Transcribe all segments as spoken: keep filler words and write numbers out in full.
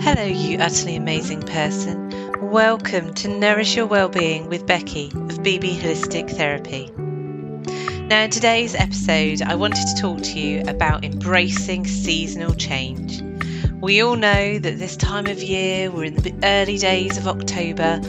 Hello, you utterly amazing person. Welcome to Nourish Your Wellbeing with Becky of B B Holistic Therapy. Now, in today's episode, I wanted to talk to you about embracing seasonal change. We all know that this time of year, we're in the early days of October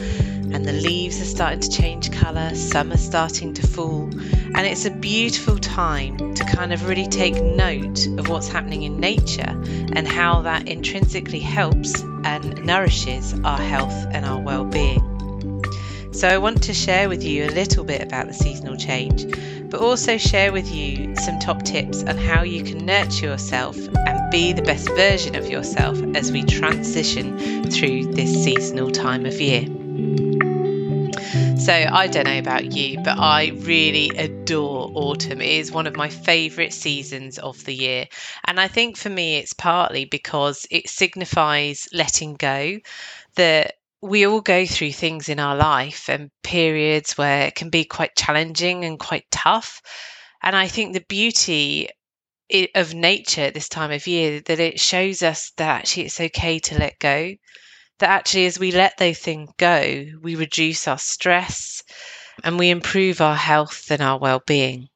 and the leaves are starting to change colour, summer's starting to fall, and it's a beautiful time to kind of really take note of what's happening in nature and how that intrinsically helps and nourishes our health and our well-being. So I want to share with you a little bit about the seasonal change, but also share with you some top tips on how you can nurture yourself and be the best version of yourself as we transition through this seasonal time of year. So I don't know about you, but I really adore autumn. It is one of my favourite seasons of the year. And I think for me, it's partly because it signifies letting go, that we all go through things in our life and periods where it can be quite challenging and quite tough. And I think the beauty of nature at this time of year, that it shows us that actually it's okay to let go, that actually as we let those things go, we reduce our stress and we improve our health and our well-being.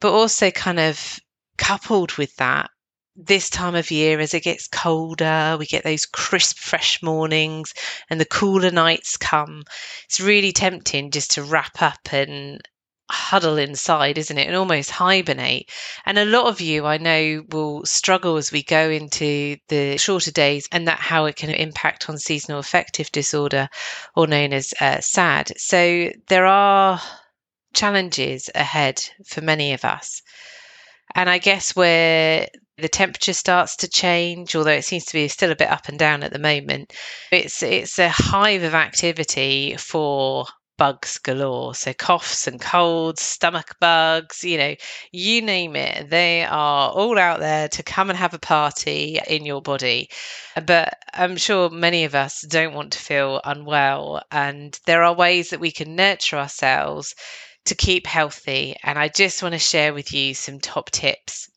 But also kind of coupled with that, this time of year, as it gets colder, we get those crisp, fresh mornings and the cooler nights come. It's really tempting just to wrap up and huddle inside, isn't it? And almost hibernate. And a lot of you, I know, will struggle as we go into the shorter days, and that how it can impact on seasonal affective disorder, or known as uh, S A D. So there are challenges ahead for many of us. And I guess where the temperature starts to change, although it seems to be still a bit up and down at the moment, it's it's a hive of activity for bugs galore. So coughs and colds, stomach bugs, you know, you name it. They are all out there to come and have a party in your body. But I'm sure many of us don't want to feel unwell. And there are ways that we can nurture ourselves to keep healthy. And I just want to share with you some top tips.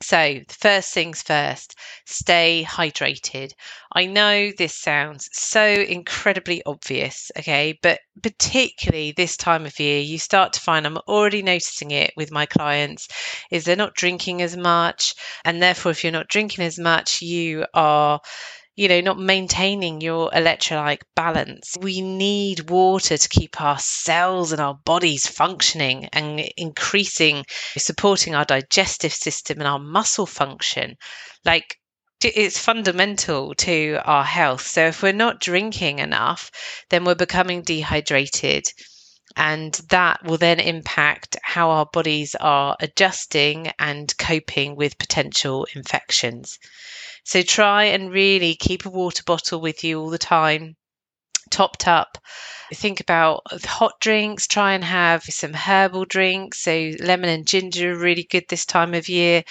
So first things first, stay hydrated. I know this sounds so incredibly obvious, okay, but particularly this time of year, you start to find, I'm already noticing it with my clients, is they're not drinking as much. And therefore, if you're not drinking as much, you are you know, not maintaining your electrolyte balance. We need water to keep our cells and our bodies functioning and increasing, supporting our digestive system and our muscle function. Like, it's fundamental to our health. So if we're not drinking enough, then we're becoming dehydrated. And that will then impact how our bodies are adjusting and coping with potential infections. So try and really keep a water bottle with you all the time, topped up. Think about hot drinks, try and have some herbal drinks. So lemon and ginger are really good this time of year.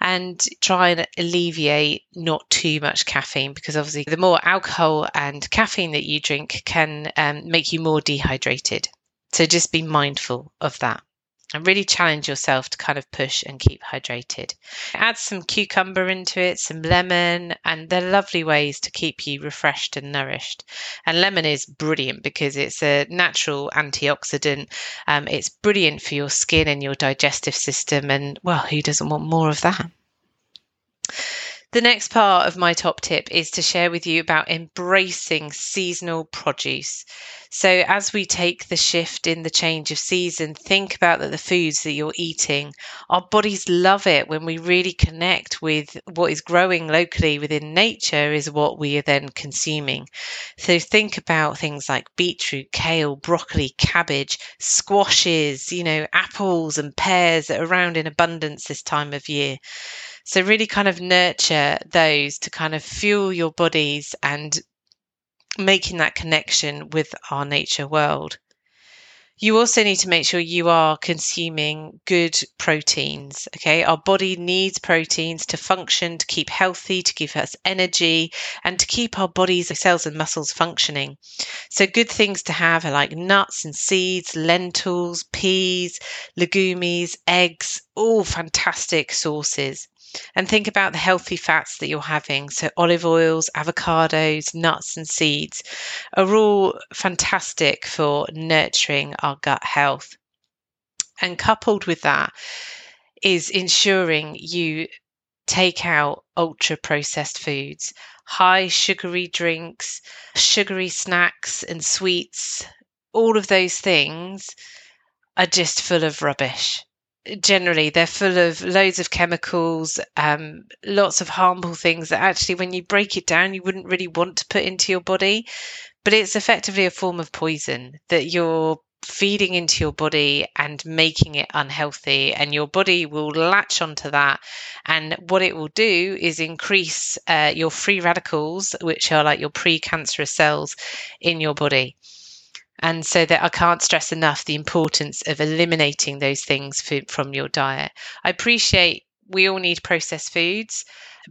And try and alleviate not too much caffeine, because obviously the more alcohol and caffeine that you drink can um, make you more dehydrated. So just be mindful of that and really challenge yourself to kind of push and keep hydrated. Add some cucumber into it, some lemon, and they're lovely ways to keep you refreshed and nourished. And lemon is brilliant because it's a natural antioxidant. Um, it's brilliant for your skin and your digestive system. And well, who doesn't want more of that? The next part of my top tip is to share with you about embracing seasonal produce. So as we take the shift in the change of season, think about that the foods that you're eating, our bodies love it when we really connect with what is growing locally within nature is what we are then consuming. So think about things like beetroot, kale, broccoli, cabbage, squashes, you know, apples and pears that are around in abundance this time of year. So really kind of nurture those to kind of fuel your bodies and making that connection with our nature world. You also need to make sure you are consuming good proteins, okay? Our body needs proteins to function, to keep healthy, to give us energy, and to keep our bodies, cells and muscles functioning. So good things to have are like nuts and seeds, lentils, peas, legumes, eggs, all fantastic sources. and think about the healthy fats that you're having. So olive oils, avocados, nuts and seeds are all fantastic for nurturing our gut health. And coupled with that is ensuring you take out ultra processed foods, high sugary drinks, sugary snacks and sweets. All of those things are just full of rubbish. Generally, they're full of loads of chemicals, um, lots of harmful things that actually when you break it down, you wouldn't really want to put into your body. But it's effectively a form of poison that you're feeding into your body and making it unhealthy, and your body will latch onto that, and what it will do is increase uh, your free radicals, which are like your pre-cancerous cells in your body. And so that I can't stress enough the importance of eliminating those things from your diet. I appreciate we all need processed foods,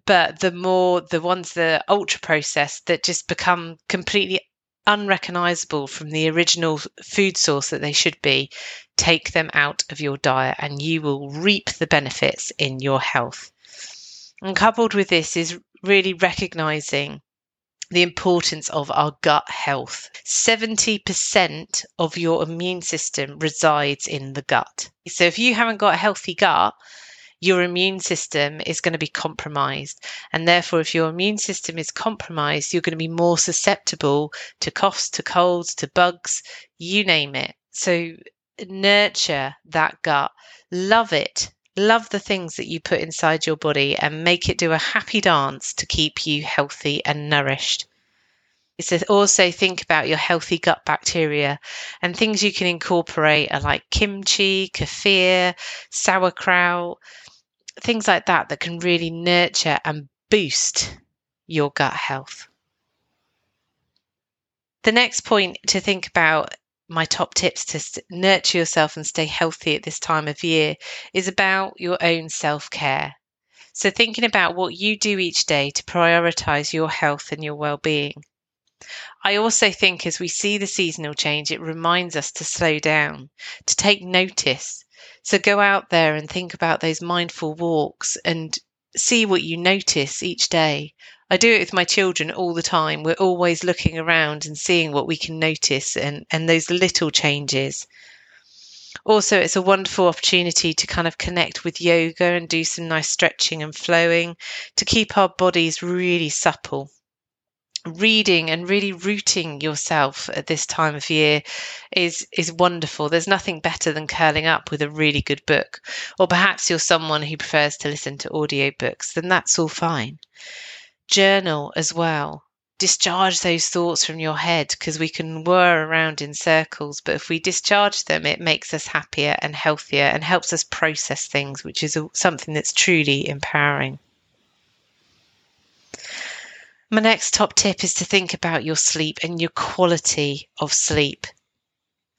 but the more the ones that are ultra processed that just become completely unrecognizable from the original food source that they should be, take them out of your diet and you will reap the benefits in your health. And coupled with this is really recognizing the importance of our gut health. seventy percent of your immune system resides in the gut. So if you haven't got a healthy gut, your immune system is going to be compromised. And therefore, if your immune system is compromised, you're going to be more susceptible to coughs, to colds, to bugs, you name it. So nurture that gut. Love it. Love the things that you put inside your body and make it do a happy dance to keep you healthy and nourished. So also think about your healthy gut bacteria, and things you can incorporate are like kimchi, kefir, sauerkraut, things like that that can really nurture and boost your gut health. The next point to think about, my top tips to nurture yourself and stay healthy at this time of year, is about your own self-care. So thinking about what you do each day to prioritise your health and your well-being. I also think as we see the seasonal change, it reminds us to slow down, to take notice. So go out there and think about those mindful walks and see what you notice each day. I do it with my children all the time. We're always looking around and seeing what we can notice and, and those little changes. Also, it's a wonderful opportunity to kind of connect with yoga and do some nice stretching and flowing to keep our bodies really supple. Reading and really rooting yourself at this time of year is is wonderful. There's nothing better than curling up with a really good book. Or perhaps you're someone who prefers to listen to audiobooks, then that's all fine. Journal as well. Discharge those thoughts from your head, because we can whir around in circles, but if we discharge them, it makes us happier and healthier and helps us process things, which is something that's truly empowering. My next top tip is to think about your sleep and your quality of sleep.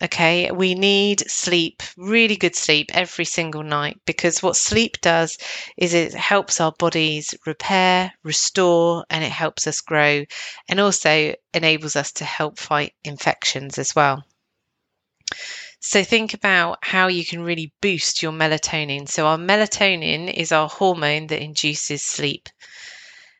Okay, we need sleep, really good sleep every single night, because what sleep does is it helps our bodies repair, restore, and it helps us grow, and also enables us to help fight infections as well. So think about how you can really boost your melatonin. So our melatonin is our hormone that induces sleep.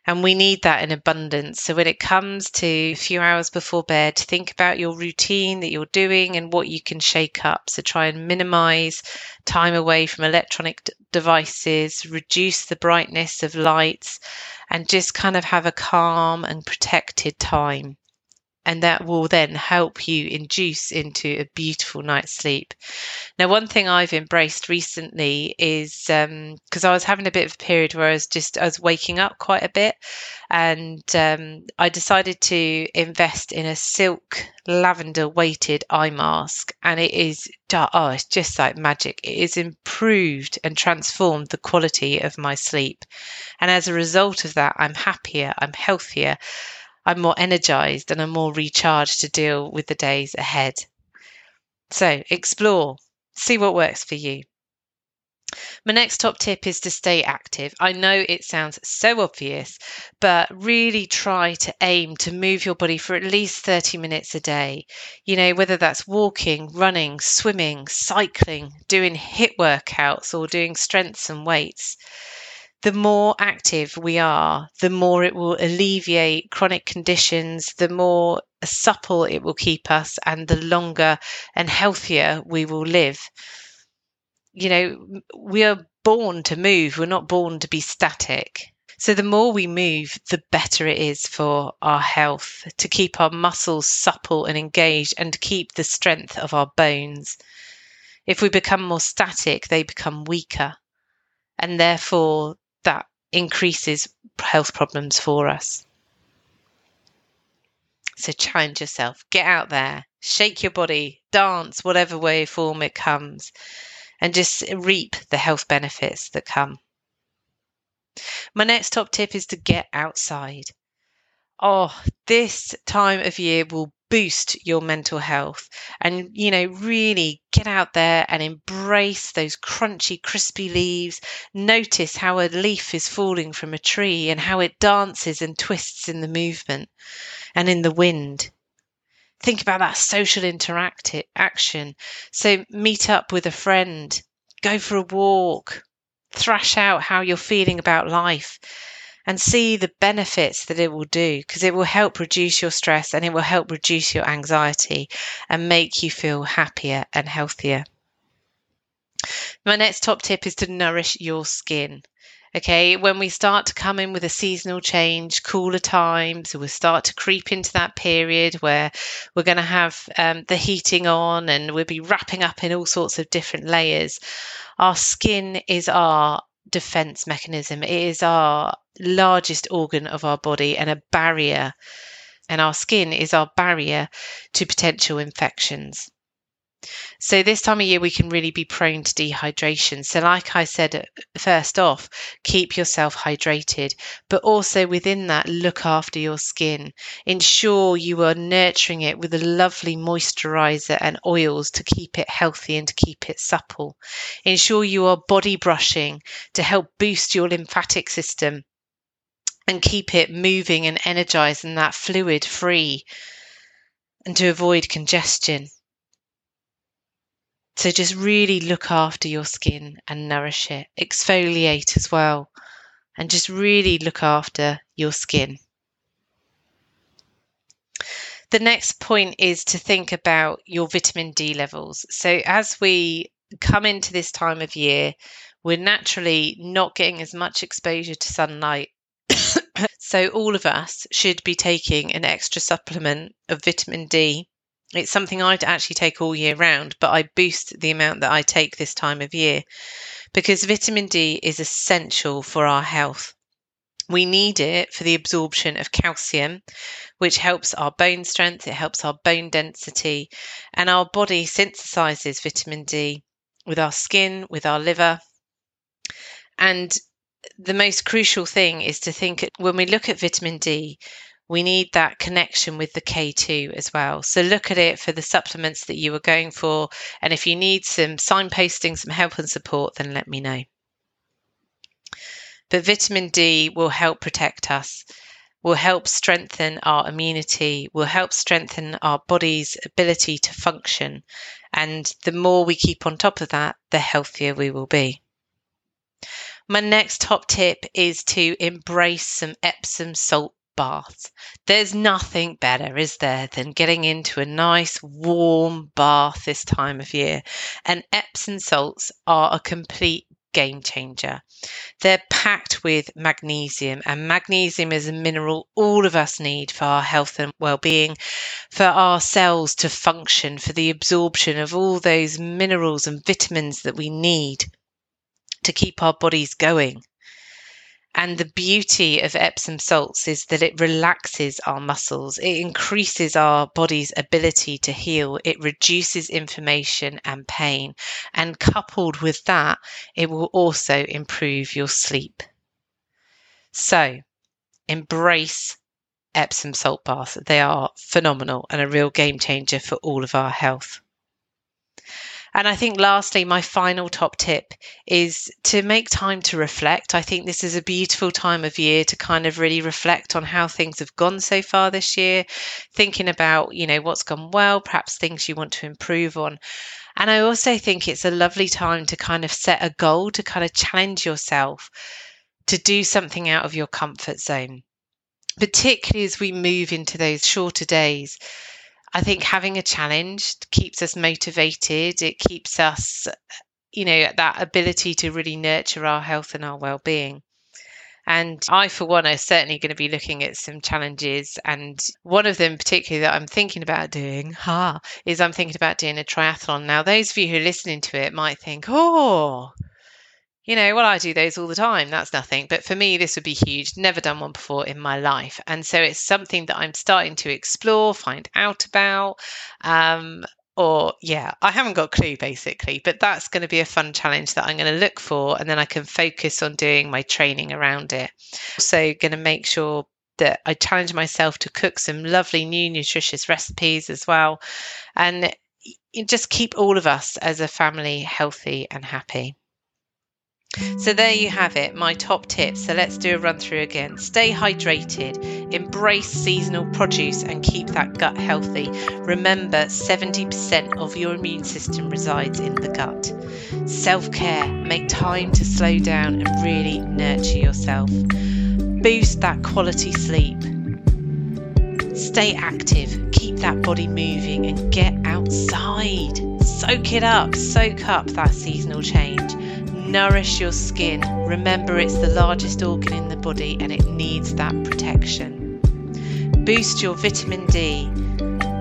And we need that in abundance. So when it comes to a few hours before bed, think about your routine that you're doing and what you can shake up. So try and minimise time away from electronic d- devices, reduce the brightness of lights, and just kind of have a calm and protected time. And that will then help you induce into a beautiful night's sleep. Now, one thing I've embraced recently is um, because I was having a bit of a period where I was just I was waking up quite a bit, and um, I decided to invest in a silk lavender weighted eye mask, and it is oh, it's just like magic. It has improved and transformed the quality of my sleep, and as a result of that, I'm happier, I'm healthier. I'm more energized and I'm more recharged to deal with the days ahead. So explore, see what works for you. My next top tip is to stay active. I know it sounds so obvious, but really try to aim to move your body for at least thirty minutes a day. You know, whether that's walking, running, swimming, cycling, doing HIIT workouts, or doing strengths and weights. the more active we are, the more it will alleviate chronic conditions, the more supple it will keep us, and the longer and healthier we will live. You know, we are born to move. We're not born to be static. So the more we move, the better it is for our health, to keep our muscles supple and engaged and to keep the strength of our bones. If we become more static, they become weaker, and therefore that increases health problems for us. So challenge yourself, get out there, shake your body, dance, whatever way or form it comes, and just reap the health benefits that come. My next top tip is to get outside. Oh, this time of year will boost your mental health, and, you know, really get out there and embrace those crunchy, crispy leaves. Notice how a leaf is falling from a tree and how it dances and twists in the movement and in the wind. Think about that social interactive action. So meet up with a friend, go for a walk, thrash out how you're feeling about life, and see the benefits that it will do, because it will help reduce your stress and it will help reduce your anxiety and make you feel happier and healthier. My next top tip is to nourish your skin. Okay, when we start to come in with a seasonal change, cooler times, so we'll start to creep into that period where we're going to have um, the heating on, and we'll be wrapping up in all sorts of different layers. Our skin is our defense mechanism. It is our largest organ of our body and a barrier. And our skin is our barrier to potential infections. So this time of year, we can really be prone to dehydration. So like I said, first off, keep yourself hydrated, but also within that, look after your skin. Ensure you are nurturing it with a lovely moisturiser and oils to keep it healthy and to keep it supple. Ensure you are body brushing to help boost your lymphatic system and keep it moving and energised and that fluid free, and to avoid congestion. So just really look after your skin and nourish it. Exfoliate as well. And just really look after your skin. The next point is to think about your vitamin D levels. So as we come into this time of year, we're naturally not getting as much exposure to sunlight. So all of us should be taking an extra supplement of vitamin D. It's something I'd actually take all year round, but I boost the amount that I take this time of year, because vitamin D is essential for our health. We need it for the absorption of calcium, which helps our bone strength, it helps our bone density, and our body synthesizes vitamin D with our skin, with our liver. And the most crucial thing is to think, when we look at vitamin D, we need that connection with the K two as well. So look at it for the supplements that you are going for. And if you need some signposting, some help and support, then let me know. But vitamin D will help protect us, will help strengthen our immunity, will help strengthen our body's ability to function. And the more we keep on top of that, the healthier we will be. My next top tip is to embrace some Epsom salt baths. There's nothing better, is there, than getting into a nice warm bath this time of year, and Epsom salts are a complete game changer. They're packed with magnesium, and magnesium is a mineral all of us need for our health and well-being, for our cells to function, for the absorption of all those minerals and vitamins that we need to keep our bodies going. And the beauty of Epsom salts is that it relaxes our muscles. It increases our body's ability to heal. It reduces inflammation and pain. And coupled with that, it will also improve your sleep. So embrace Epsom salt baths. They are phenomenal and a real game changer for all of our health. And I think lastly, my final top tip is to make time to reflect. I think this is a beautiful time of year to kind of really reflect on how things have gone so far this year, thinking about, you know, what's gone well, perhaps things you want to improve on. And I also think it's a lovely time to kind of set a goal, to kind of challenge yourself, to do something out of your comfort zone, particularly as we move into those shorter days. I think having a challenge keeps us motivated. It keeps us, you know, that ability to really nurture our health and our well-being. And I, for one, are certainly going to be looking at some challenges. And one of them particularly that I'm thinking about doing ha, is I'm thinking about doing a triathlon. Now, those of you who are listening to it might think, oh, you know, well, I do those all the time. That's nothing. But for me, this would be huge. Never done one before in my life. And so it's something that I'm starting to explore, find out about. Um, or, yeah, I haven't got a clue, basically. But that's going to be a fun challenge that I'm going to look for. And then I can focus on doing my training around it. So going to make sure that I challenge myself to cook some lovely new nutritious recipes as well. And just keep all of us as a family healthy and happy. So there you have it, my top tips. So let's do a run through again. Stay hydrated, embrace seasonal produce and keep that gut healthy. Remember, seventy percent of your immune system resides in the gut. Self-care, make time to slow down and really nurture yourself. Boost that quality sleep. Stay active, keep that body moving and get outside. Soak it up, soak up that seasonal change. Nourish your skin. Remember, it's the largest organ in the body and it needs that protection. Boost your vitamin D.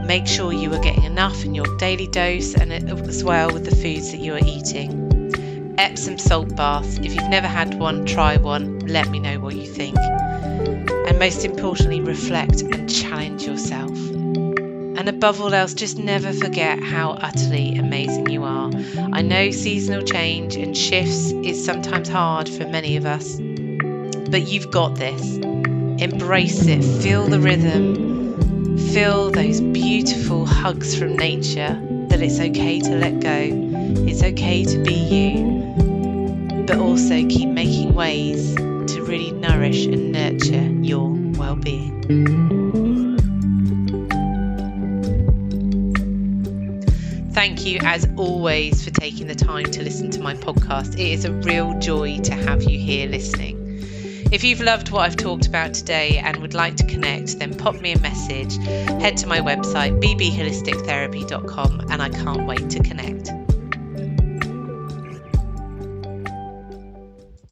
Make sure you are getting enough in your daily dose and as well with the foods that you are eating. Epsom salt baths. If you've never had one, try one. Let me know what you think. And most importantly, reflect and challenge yourself. And above all else, just never forget how utterly amazing you are. I know seasonal change and shifts is sometimes hard for many of us, but you've got this. Embrace it, feel the rhythm, feel those beautiful hugs from nature, that it's okay to let go, it's okay to be you, but also keep making ways to really nourish and nurture your well-being. Thank you, as always, for taking the time to listen to my podcast. It is a real joy to have you here listening. If you've loved what I've talked about today and would like to connect, then pop me a message. Head to my website, b b holistic therapy dot com, and I can't wait to connect.